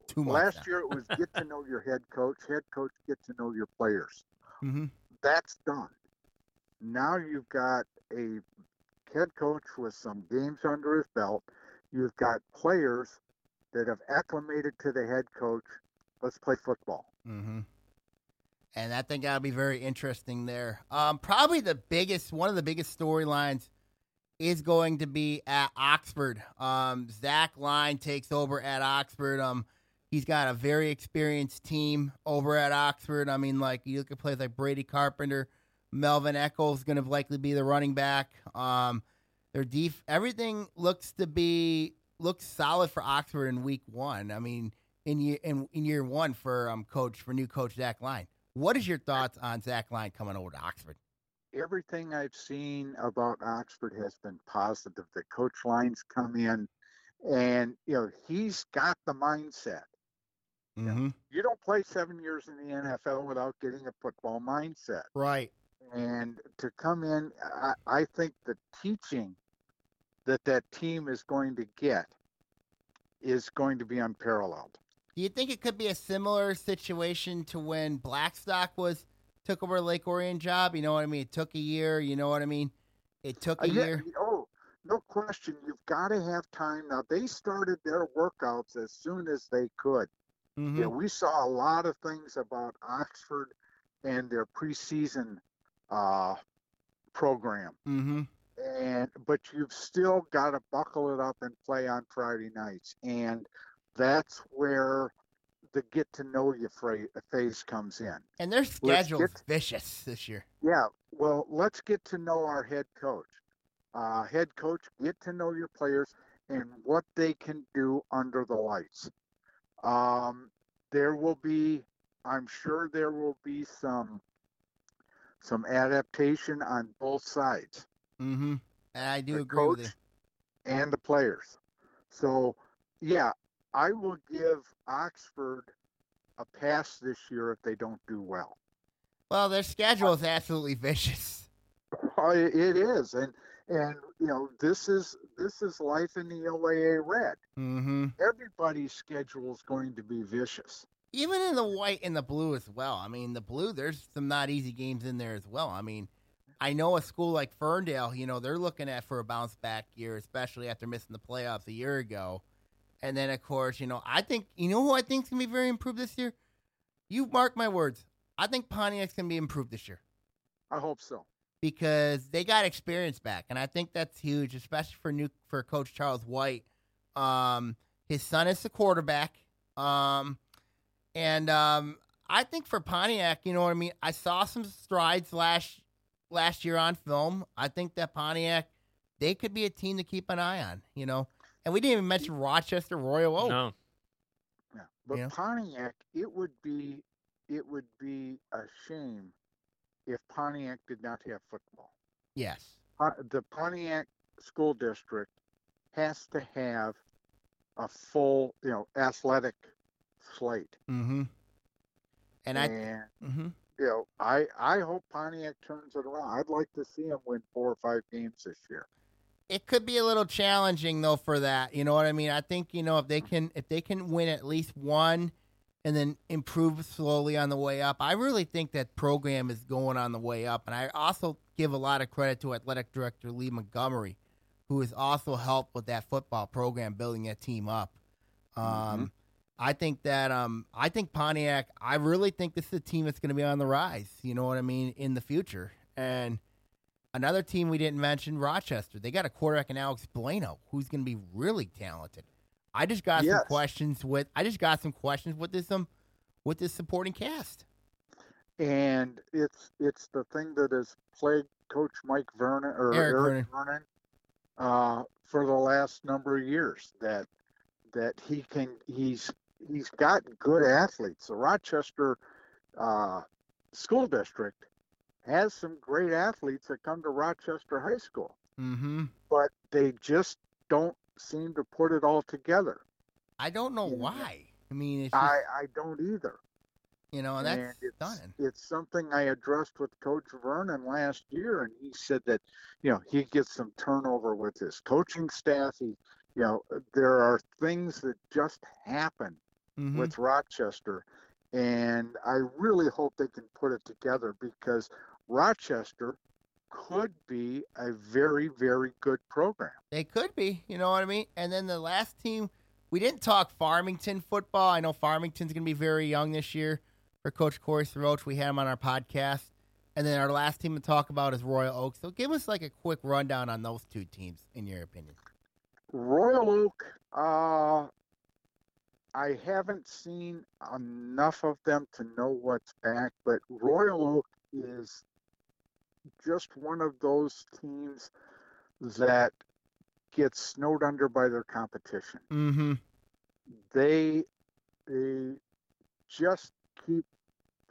two months. Last year it was get to know your head coach. Head coach get to know your players. Mm-hmm. That's done. Now you've got a head coach with some games under his belt. You've got players that have acclimated to the head coach. Let's play football. Mm-hmm. And I think that'll be very interesting there. Um, probably the biggest, one of the biggest storylines is going to be at Oxford. Um, Zach Line takes over at Oxford. Um, he's got a very experienced team over at Oxford. I mean, like, you look at players like Brady Carpenter, Melvin Echols going to likely be the running back. Um, their def- everything looks to be looks solid for Oxford in week one. I mean, in year in, in year one for um coach for new coach Zach Line. What is your thoughts on Zach Line coming over to Oxford? Everything I've seen about Oxford has been positive. The coach Line's come in, and you know he's got the mindset. Mm-hmm. You know, you don't play seven years in the N F L without getting a football mindset, right? And to come in, I, I think the teaching that that team is going to get is going to be unparalleled. Do you think it could be a similar situation to when Blackstock was took over Lake Orion job? You know what I mean? It took a year. You know what I mean? It took a uh, yeah, year. Oh, no question. You've got to have time. Now, they started their workouts as soon as they could. Mm-hmm. Yeah, we saw a lot of things about Oxford and their preseason uh, program. Mm-hmm. And but you've still got to buckle it up and play on Friday nights. And that's where the get to know you phase comes in. And their schedule's vicious this year. Yeah. Well, let's get to know our head coach. Uh, head coach, get to know your players and what they can do under the lights. Um, there will be, I'm sure there will be some, some adaptation on both sides. Mm-hmm. And I do the agree coach with you. And the players. So, yeah. I will give Oxford a pass this year if they don't do well. Well, their schedule is absolutely vicious. It is, and and you know this is this is life in the O A A red. Mm-hmm. Everybody's schedule is going to be vicious, even in the white and the blue as well. I mean, the blue, there's some not easy games in there as well. I mean, I know a school like Ferndale, you know, they're looking at for a bounce back year, especially after missing the playoffs a year ago. And then, of course, you know, I think, you know who I think is going to be very improved this year? You mark my words. I think Pontiac's going to be improved this year. I hope so. Because they got experience back, and I think that's huge, especially for new for Coach Charles White. Um, his son is the quarterback. Um, and um, I think for Pontiac, you know what I mean? I saw some strides last, last year on film. I think that Pontiac, they could be a team to keep an eye on, you know. And we didn't even mention Rochester, Royal Oak. No. Yeah, but yeah. Pontiac, it would be it would be a shame if Pontiac did not have football. Yes. The Pontiac School District has to have a full, you know, athletic slate. Mm-hmm. And, and I, mm-hmm. you know, I I hope Pontiac turns it around. I'd like to see them win four or five games this year. It could be a little challenging though for that. You know what I mean? I think, you know, if they can if they can win at least one and then improve slowly on the way up. I really think that program is going on the way up. And I also give a lot of credit to athletic director Lee Montgomery, who has also helped with that football program, building that team up. Um, mm-hmm. I think that um, I think Pontiac, I really think this is a team that's going to be on the rise. You know what I mean? In the future. And another team we didn't mention, Rochester. They got a quarterback in Alex Blano, who's going to be really talented. I just got yes. some questions with. I just got some questions with this um, with this supporting cast. And it's it's the thing that has plagued Coach Mike Vernon or Eric, Eric Vernon uh, for the last number of years. That that he can he's he's got good athletes. The Rochester uh, School District has some great athletes that come to Rochester High School, mm-hmm. but they just don't seem to put it all together. I don't know and why. I mean, it's just, I, I don't either. You know, and that's and it's, stunning. It's something I addressed with Coach Vernon last year, and he said that, you know, he gets some turnover with his coaching staff. He you know, there are things that just happen mm-hmm. with Rochester, and I really hope they can put it together, because Rochester could be a very, very good program. They could be, you know what I mean? And then the last team, we didn't talk Farmington football. I know Farmington's going to be very young this year for Coach Corey Throach. We had him on our podcast. And then our last team to talk about is Royal Oak. So give us like a quick rundown on those two teams, in your opinion. Royal Oak, uh, I haven't seen enough of them to know what's back, but Royal Oak is just one of those teams that gets snowed under by their competition. Mm-hmm. They, they just keep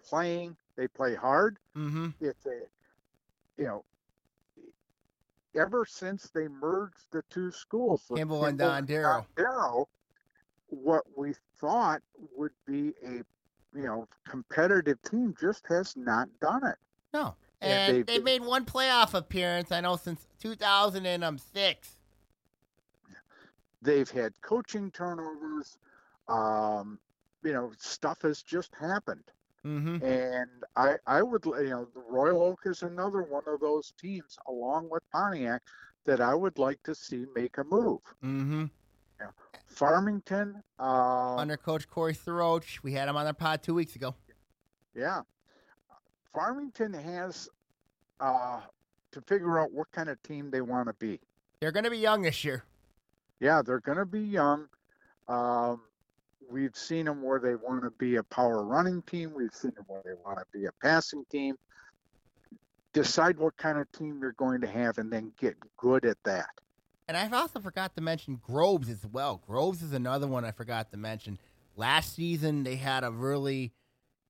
playing. They play hard. Mm-hmm. It's a, you know, ever since they merged the two schools, Kimball and Dondero, Dondero, what we thought would be a, you know, competitive team just has not done it. No. And, and they made one playoff appearance, I know, since two thousand six. They've had coaching turnovers. Um, you know, stuff has just happened. Mm-hmm. And I, I would, you know, Royal Oak is another one of those teams, along with Pontiac, that I would like to see make a move. Mm-hmm. Yeah. Farmington. Uh, Under Coach Corey Throach. We had him on their pod two weeks ago. Yeah. Farmington has uh, to figure out what kind of team they want to be. They're going to be young this year. Yeah, they're going to be young. Um, we've seen them where they want to be a power running team. We've seen them where they want to be a passing team. Decide what kind of team you're going to have and then get good at that. And I've also forgot to mention Groves as well. Groves is another one I forgot to mention. Last season they had a really...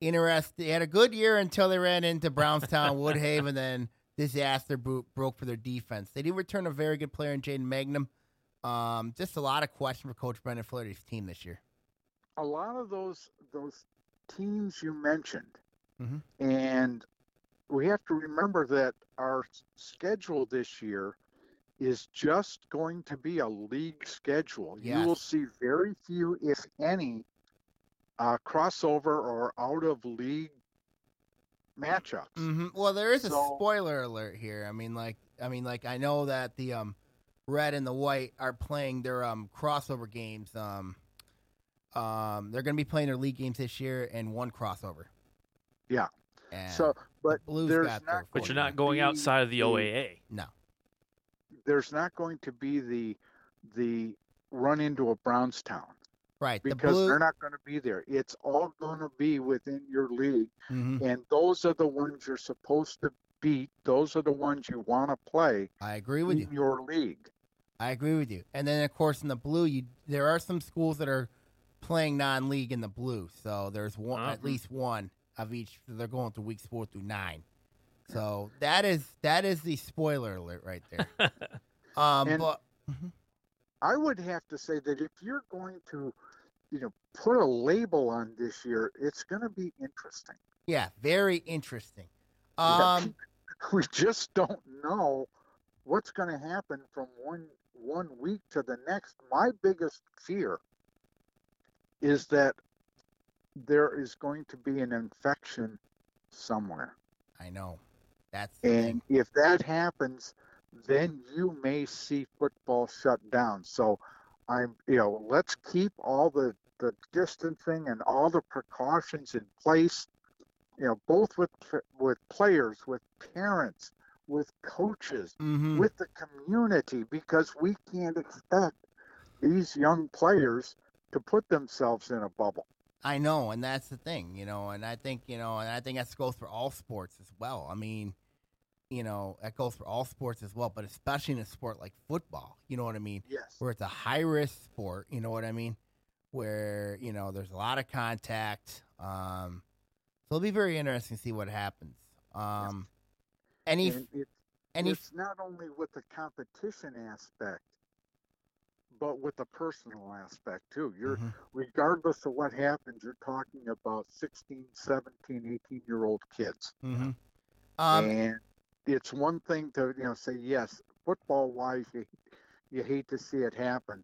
Interest. They had a good year until they ran into Brownstown, Woodhaven, then disaster bro- broke for their defense. They did return a very good player in Jaden Magnum. Um, just a lot of question for Coach Brendan Flaherty's team this year. A lot of those those teams you mentioned, mm-hmm. and we have to remember that our schedule this year is just going to be a league schedule. Yes. You will see very few, if any, Uh, crossover or out-of-league matchups. Mm-hmm. Well, there is so, a spoiler alert here. I mean, like, I mean, like, I know that the um, red and the white are playing their um, crossover games. Um, um, they're going to be playing their league games this year and one crossover. Yeah. And so, but the there's not. Their but you're not going outside of the O A A. No. There's not going to be the the run into a Brownstown. Right, because the blue... they're not going to be there. It's all going to be within your league, mm-hmm. and those are the ones you're supposed to beat. Those are the ones you want to play. I agree with in you. Your league. I agree with you. And then, of course, in the blue, you there are some schools that are playing non-league in the blue. So there's one, uh-huh. at least one of each. They're going through weeks four through nine. So that is that is the spoiler alert right there. um, and but I would have to say that if you're going to. You know, put a label on this year, it's going to be interesting. Yeah, very interesting. Um, we just don't know what's going to happen from one one week to the next. My biggest fear is that there is going to be an infection somewhere. I know. That's the and thing. If that happens, then you may see football shut down. So I'm, you know, let's keep all the the distancing and all the precautions in place, you know, both with with players, with parents, with coaches, mm-hmm. with the community, because we can't expect these young players to put themselves in a bubble. I know, and that's the thing, you know, and I think, you know, and I think that goes for all sports as well. I mean, you know, that goes for all sports as well, but especially in a sport like football, you know what I mean? Yes. Where it's a high-risk sport, you know what I mean? Where, you know, there's a lot of contact. Um, so it'll be very interesting to see what happens. Um, yes. Any, and it, any, it's not only with the competition aspect, but with the personal aspect, too. You're mm-hmm. regardless of what happens, you're talking about sixteen, seventeen, eighteen-year-old kids. Mm-hmm. Um, and it's one thing to, you know, say, yes, football-wise, you, you hate to see it happen.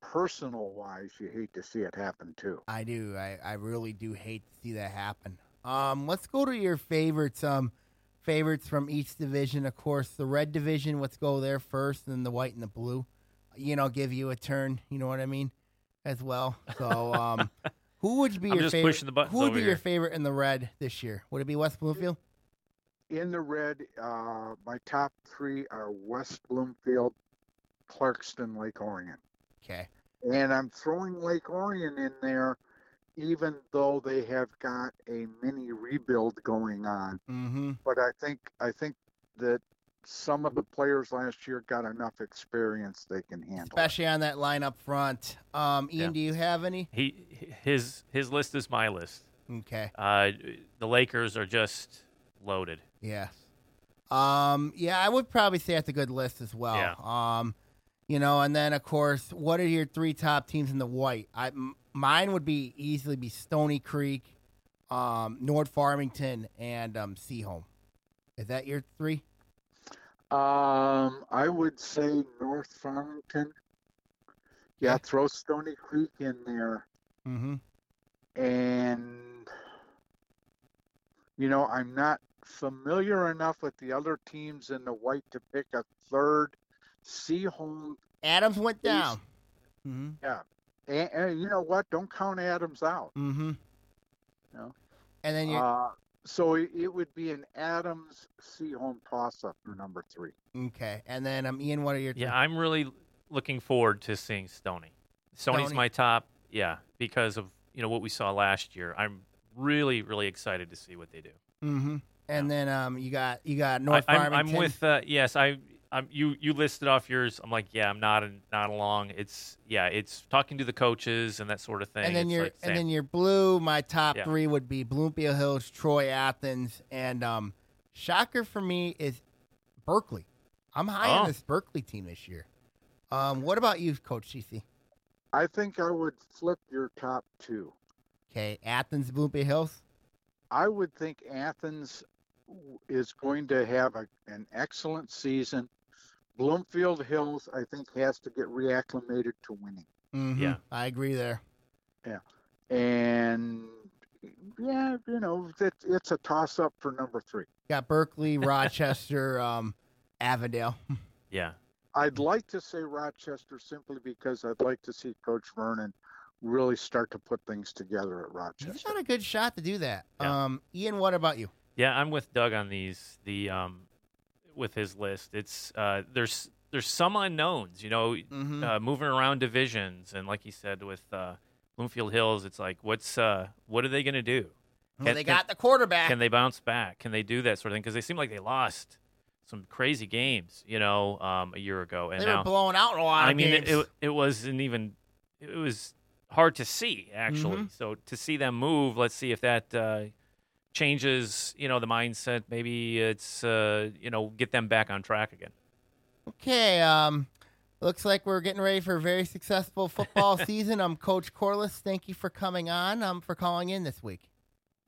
personal wise, you hate to see it happen too. I do. I, I really do hate to see that happen. Um, let's go to your favorites. Um, favorites from each division, of course. The red division, let's go there first, and then the white and the blue. You know, give you a turn. You know what I mean, as well. So, um, who would be I'm your favorite? Who would be here. Your favorite in the red this year? Would it be West Bloomfield? In the red, uh, my top three are West Bloomfield, Clarkston, Lake Orion. Okay. And I'm throwing Lake Orion in there, even though they have got a mini rebuild going on. Mm-hmm. But I think I think that some of the players last year got enough experience they can handle, especially it. on that line up front. Um, Ian, yeah. do you have any? He his his list is my list. Okay. Uh, the Lakers are just loaded. Yes. Um. Yeah, I would probably say that's a good list as well. Yeah. Um. You know, and then, of course, what are your three top teams in the white? I, m- mine would be easily be Stony Creek, um, North Farmington, and um, Seaholm. Is that your three? Um, I would say North Farmington. Yeah, throw Stony Creek in there. Mm-hmm. And, you know, I'm not familiar enough with the other teams in the white to pick a third. Seaholm. Adams went down. Mm-hmm. Yeah. And, and you know what? Don't count Adams out. Mm-hmm. You know? And then you uh, So it, it would be an Adams Seaholm toss-up for number three. Okay. And then, um, Ian, what are your... Yeah, th- I'm really looking forward to seeing Stoney. Stoney's Stoney. my top, yeah, because of, you know, what we saw last year. I'm really, really excited to see what they do. Mm-hmm. And yeah. then um, you got you got North I, Farmington. I'm, I'm with... Uh, yes, I... Um, you, you listed off yours. I'm like, yeah, I'm not a, not along. It's yeah, it's talking to the coaches and that sort of thing. And then your like the and then your blue. My top yeah. three would be Bloomfield Hills, Troy Athens, and um, shocker for me is Berkeley. I'm high oh. on this Berkeley team this year. Um, what about you, Coach C C? I think I would flip your top two. Okay, Athens, Bloomfield Hills. I would think Athens is going to have a, an excellent season. Bloomfield Hills, I think, has to get reacclimated to winning. Mm-hmm. Yeah, I agree there. Yeah. And, yeah, you know, it, it's a toss-up for number three. Got Berkeley, Rochester, um, Avondale. Yeah. I'd like to say Rochester simply because I'd like to see Coach Vernon really start to put things together at Rochester. He's got a good shot to do that. Yeah. Um, Ian, what about you? Yeah, I'm with Doug on these. The um, with his list, it's uh, there's there's some unknowns, you know, mm-hmm. uh, moving around divisions, and like he said with uh, Bloomfield Hills, it's like what's uh, what are they going to do? Well, can, they got can, the quarterback. Can they bounce back? Can they do that sort of thing? Because they seem like they lost some crazy games, you know, um, a year ago, and they now, were blown out in a lot. I of mean, games. It, it it wasn't even it was hard to see actually. Mm-hmm. So to see them move, let's see if that. Uh, changes, you know, the mindset. Maybe it's, uh, you know, get them back on track again. Okay. Um, looks like we're getting ready for a very successful football season. I'm um, Coach Corliss. Thank you for coming on, um, for calling in this week.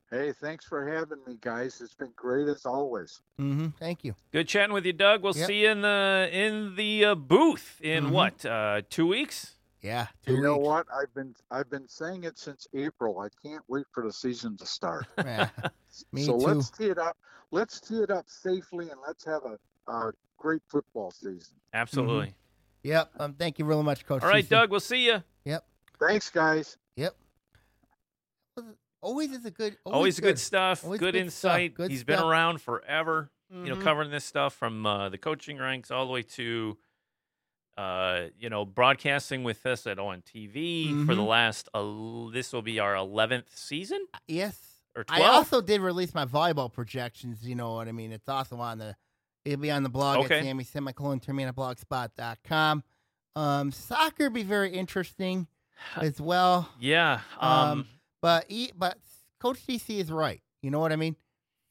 Hey, thanks for having me, guys. It's been great as always. Mm-hmm. Thank you. Good chatting with you, Doug. We'll yep. see you in the, in the uh, booth in mm-hmm. what, uh, two weeks? Yeah, you know weeks. what? I've been I've been saying it since April. I can't wait for the season to start. Yeah, me so too. let's tee it up. Let's tee it up safely, and let's have a, a great football season. Absolutely. Mm-hmm. Yep. Um. Thank you really much, Coach. All right, C C. Doug. We'll see you. Yep. Thanks, guys. Yep. Always is a good. Always, always good. good stuff. Always good, good insight. Stuff. Good He's stuff. been around forever. Mm-hmm. You know, covering this stuff from uh, the coaching ranks all the way to. Uh, you know, broadcasting with us at on T V mm-hmm. for the last. Uh, this will be our eleventh season. Yes, or twelve. I also did release my volleyball projections. You know what I mean? It's also on the. It'll be on the blog okay. at Sammy Termina blogspot dot com. Um, soccer be very interesting as well. yeah. Um, um but he, but Coach D C is right. You know what I mean?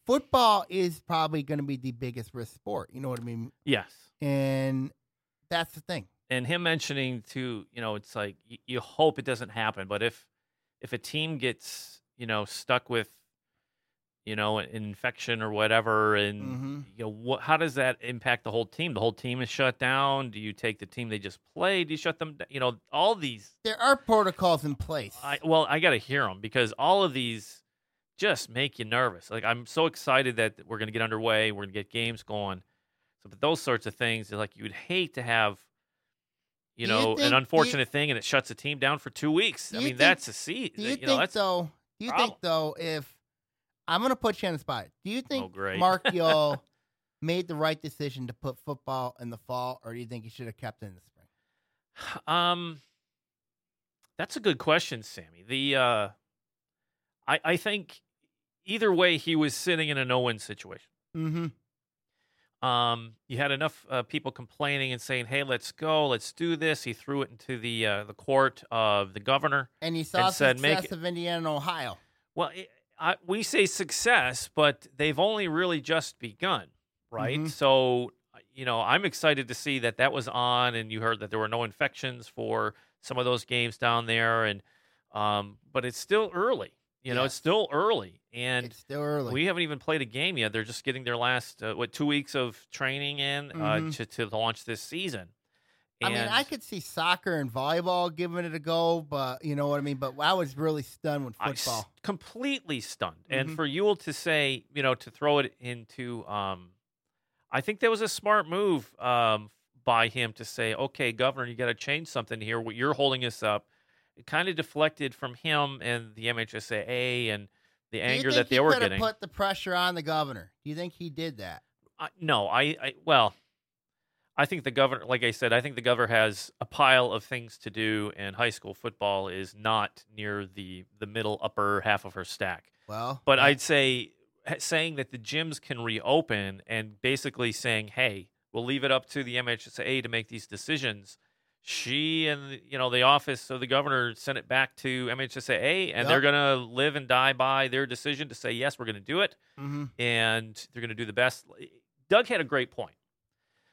Football is probably going to be the biggest risk sport. You know what I mean? Yes. And. That's the thing. And him mentioning, too, you know, it's like you, you hope it doesn't happen. But if if a team gets, you know, stuck with you know, an infection or whatever, and mm-hmm. you know, what, how does that impact the whole team? The whole team is shut down. Do you take the team they just played? Do you shut them down? You know, all these. There are protocols in place. I, well, I got to hear them because all of these just make you nervous. Like, I'm so excited that we're going to get underway. We're going to get games going. So, but those sorts of things, like, you would hate to have, you do know, you think, an unfortunate you, thing, and it shuts the team down for two weeks. I mean, think, that's a seat. Do you, you think, know, that's though, do you problem. think, though, if. I'm going to put you on the spot. Do you think oh, Mark Yole made the right decision to put football in the fall, or do you think he should have kept it in the spring? Um, that's a good question, Sammy. The uh, I, I think either way, he was sitting in a no-win situation. Mm-hmm. Um, you had enough uh, people complaining and saying, hey, let's go, let's do this. He threw it into the uh, the court of the governor. And he saw and said, success Make of Indiana and Ohio. Well, it, I, we say success, but they've only really just begun, right? Mm-hmm. So, you know, I'm excited to see that that was on, and you heard that there were no infections for some of those games down there, and um, but it's still early. You yeah. know, it's still early, and it's still early. We haven't even played a game yet. They're just getting their last uh, what two weeks of training in mm-hmm. uh, to, to launch this season. And I mean, I could see soccer and volleyball giving it a go, but you know what I mean? But I was really stunned with football. I s- completely stunned. Mm-hmm. And for Ewell to say, you know, to throw it into, um, I think that was a smart move um, by him to say, okay, Governor, you got to change something here. You're holding us up. It kind of deflected from him and the M H S A A and the Do anger that they were getting. Do you think he could have put the pressure on the governor? Do you think he did that? Uh, no, I, I well... I think the governor, like I said, I think the governor has a pile of things to do, and high school football is not near the, the middle upper half of her stack. Well, but yeah. I'd say saying that the gyms can reopen and basically saying, "Hey, we'll leave it up to the M H S A A to make these decisions." She and you know the office of the governor sent it back to M H S A A, and yep. they're going to live and die by their decision to say yes, we're going to do it, mm-hmm. and they're going to do the best. Doug had a great point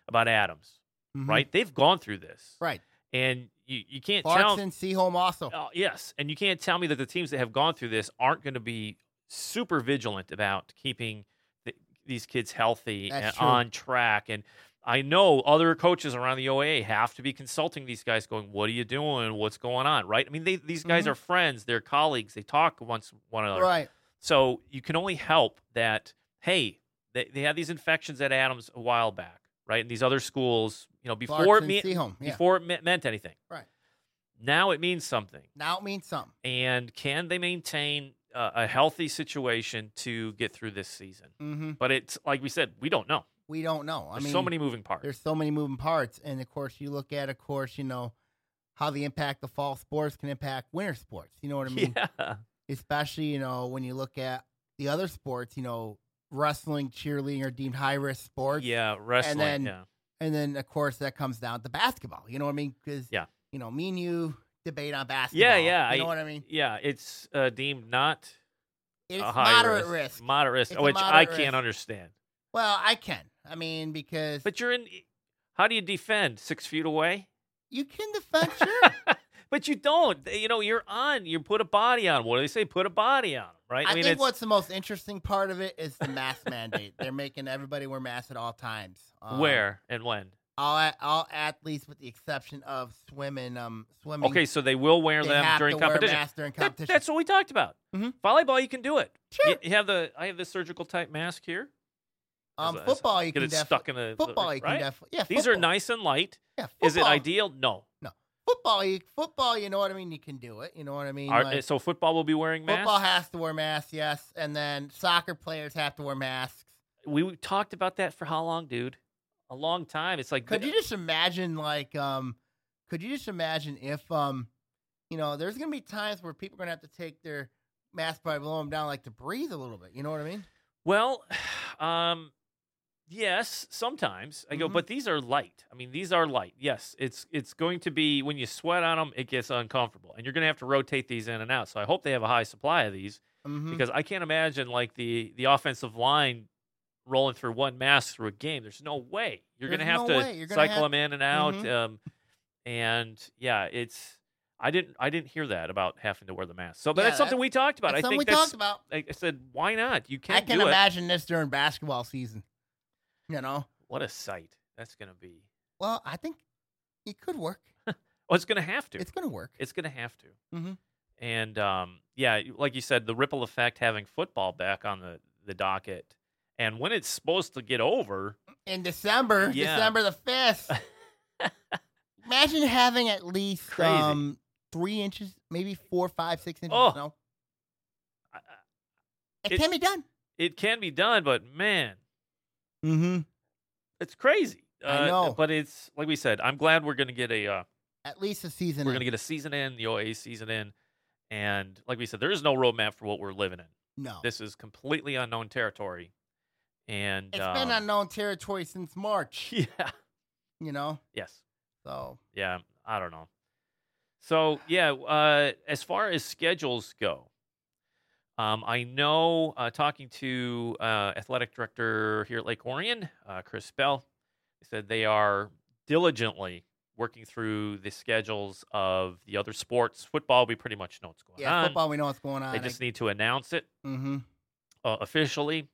about Adams, mm-hmm. right? They've gone through this. Right. And you, you can't Clarkston, tell... Clarkston, Seaholm also. Uh, yes, and you can't tell me that the teams that have gone through this aren't going to be super vigilant about keeping the, these kids healthy That's and true. on track. And I know other coaches around the O A A have to be consulting these guys going, what are you doing? What's going on, right? I mean, they, these guys mm-hmm. are friends. They're colleagues. They talk once one another. Right. So you can only help that, hey, they, they had these infections at Adams a while back. Right, and these other schools, you know, before it, mean, yeah. before it me- meant anything. Right. Now it means something. Now it means something. And can they maintain uh, a healthy situation to get through this season? Mm-hmm. But it's, like we said, we don't know. We don't know. I there's mean, so many moving parts. There's so many moving parts. And, of course, you look at, of course, you know, how the impact of fall sports can impact winter sports. You know what I mean? Yeah. Especially, you know, when you look at the other sports, you know, wrestling, cheerleading are deemed high-risk sports. Yeah, wrestling, and then, yeah. And then, of course, that comes down to basketball. You know what I mean? Because, yeah. you know, me and you debate on basketball. Yeah, yeah. You know I, what I mean? Yeah, it's uh, deemed not it's a high moderate risk. risk. Moderate risk, it's which I can't risk. understand. Well, I can. I mean, because... But you're in... How do you defend? Six feet away? You can defend, sure. But you don't. You know, you're on. You put a body on. What do they say? Put a body on them, right? I, I mean, think it's... what's the most interesting part of it is the mask mandate. They're making everybody wear masks at all times. Um, Where and when? All all athletes, with the exception of swimming. Um, swimming. Okay, so they will wear they them have during to competition. Wear masks during competition. That, that's what we talked about. Mm-hmm. Volleyball, you can do it. Sure. You, you have the. I have this surgical type mask here. Um, as, football, as, you can definitely. Stuck in a football, the, you right? can definitely. Yeah, these football. are nice and light. Yeah. Football. Is it ideal? No. No. Football, you, football, you know what I mean? You can do it. You know what I mean? Are, like, so football will be wearing masks? Football has to wear masks, yes. And then soccer players have to wear masks. We talked about that for how long, dude? A long time. It's like... Could you just imagine, like... um? Could you just imagine if, um, you know, there's going to be times where people are going to have to take their mask by blowing them down, like, to breathe a little bit. You know what I mean? Well, um... yes, sometimes. I mm-hmm. go, but these are light. I mean, these are light. Yes, it's it's going to be, when you sweat on them, it gets uncomfortable. And you're going to have to rotate these in and out. So I hope they have a high supply of these mm-hmm. because I can't imagine, like, the, the offensive line rolling through one mask through a game. There's no way. You're going to have no to cycle have... them in and out. Mm-hmm. Um, and, yeah, it's I didn't I didn't hear that about having to wear the mask. So but yeah, that's something that, we talked about. That's I something think we that's, talked about. I said, why not? You can't I can do imagine it. This during basketball season. You know? What a sight that's going to be. Well, I think it could work. Well, it's going to have to. It's going to work. It's going to have to. Mm-hmm. And, um, yeah, like you said, the ripple effect having football back on the, the docket. And when it's supposed to get over. In December. Yeah. December the fifth. Imagine having at least... Crazy. Um, Three inches, maybe four, five, six inches oh. of snow. Uh, it, it can be done. It can be done, but man, mm-hmm. it's crazy. Uh, I know, but it's like we said. I'm glad we're going to get a uh, at least a season. We're going to get a season in the O A season in, and like we said, there is no roadmap for what we're living in. No, this is completely unknown territory, and it's um, been unknown territory since March. Yeah, you know. Yes. So yeah, I don't know. So, yeah, uh, as far as schedules go, um, I know uh, talking to uh, athletic director here at Lake Orion, uh, Chris Bell, they said they are diligently working through the schedules of the other sports. Football, we pretty much know what's going yeah, on. Yeah, football, we know what's going on. They just I... need to announce it mm-hmm. uh, officially.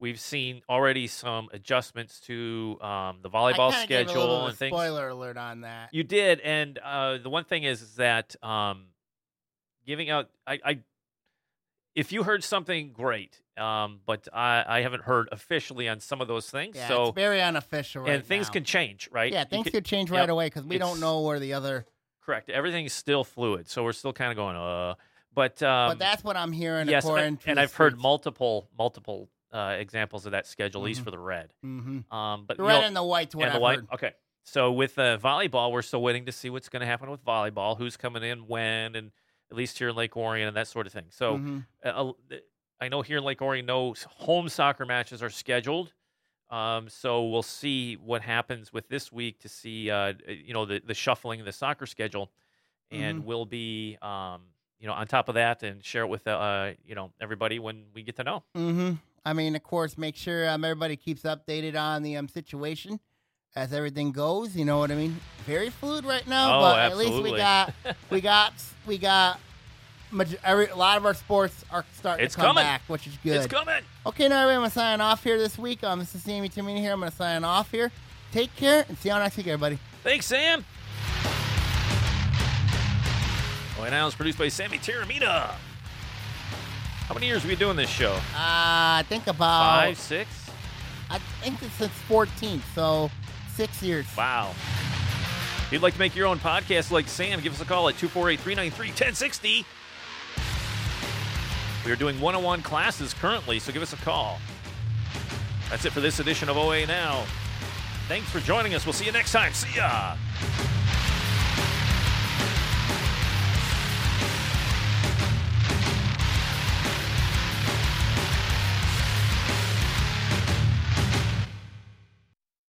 We've seen already some adjustments to um, the volleyball I schedule gave a little and things. Spoiler alert on that. You did, and uh, the one thing is, is that um, giving out. I, I if you heard something, great, um, but I, I haven't heard officially on some of those things. Yeah, so it's very unofficial, right and things now. Can change, right? Yeah, things could, could change right yep, away because we don't know where the other. Correct. Everything's still fluid, so we're still kind of going. Uh, but um, but that's what I'm hearing. Yes, according I, to and I've speech. heard multiple multiple. Uh, examples of that schedule, at mm-hmm. least for the red. Mm-hmm. Um, but the red know, and the white's what I've the white. Heard. Okay, so with uh, volleyball, we're still waiting to see what's going to happen with volleyball, who's coming in when, and at least here in Lake Orion and that sort of thing. So mm-hmm. uh, I know here in Lake Orion, no home soccer matches are scheduled. Um, so we'll see what happens with this week to see, uh, you know, the the shuffling of the soccer schedule, and mm-hmm. we'll be, um, you know, on top of that and share it with, uh, you know, everybody when we get to know. Mm-hmm. I mean, of course, make sure um, everybody keeps updated on the um, situation as everything goes. You know what I mean? Very fluid right now, oh, but absolutely. At least we got, we got, we got. Major- every, a lot of our sports are starting it's to come coming. back, which is good. It's coming. Okay, now everybody, I'm gonna sign off here this week. Um, this is Sammy Termina here. I'm gonna sign off here. Take care and see you all next week, everybody. Thanks, Sam. Oh, and now it's produced by Sammy Termina. How many years have we been doing this show? Uh, I think about... Five, six? I think it's since fourteen, so six years. Wow. If you'd like to make your own podcast like Sam, give us a call at two four eight, three nine three, one oh six oh. We are doing one-on-one classes currently, so give us a call. That's it for this edition of O A Now. Thanks for joining us. We'll see you next time. See ya!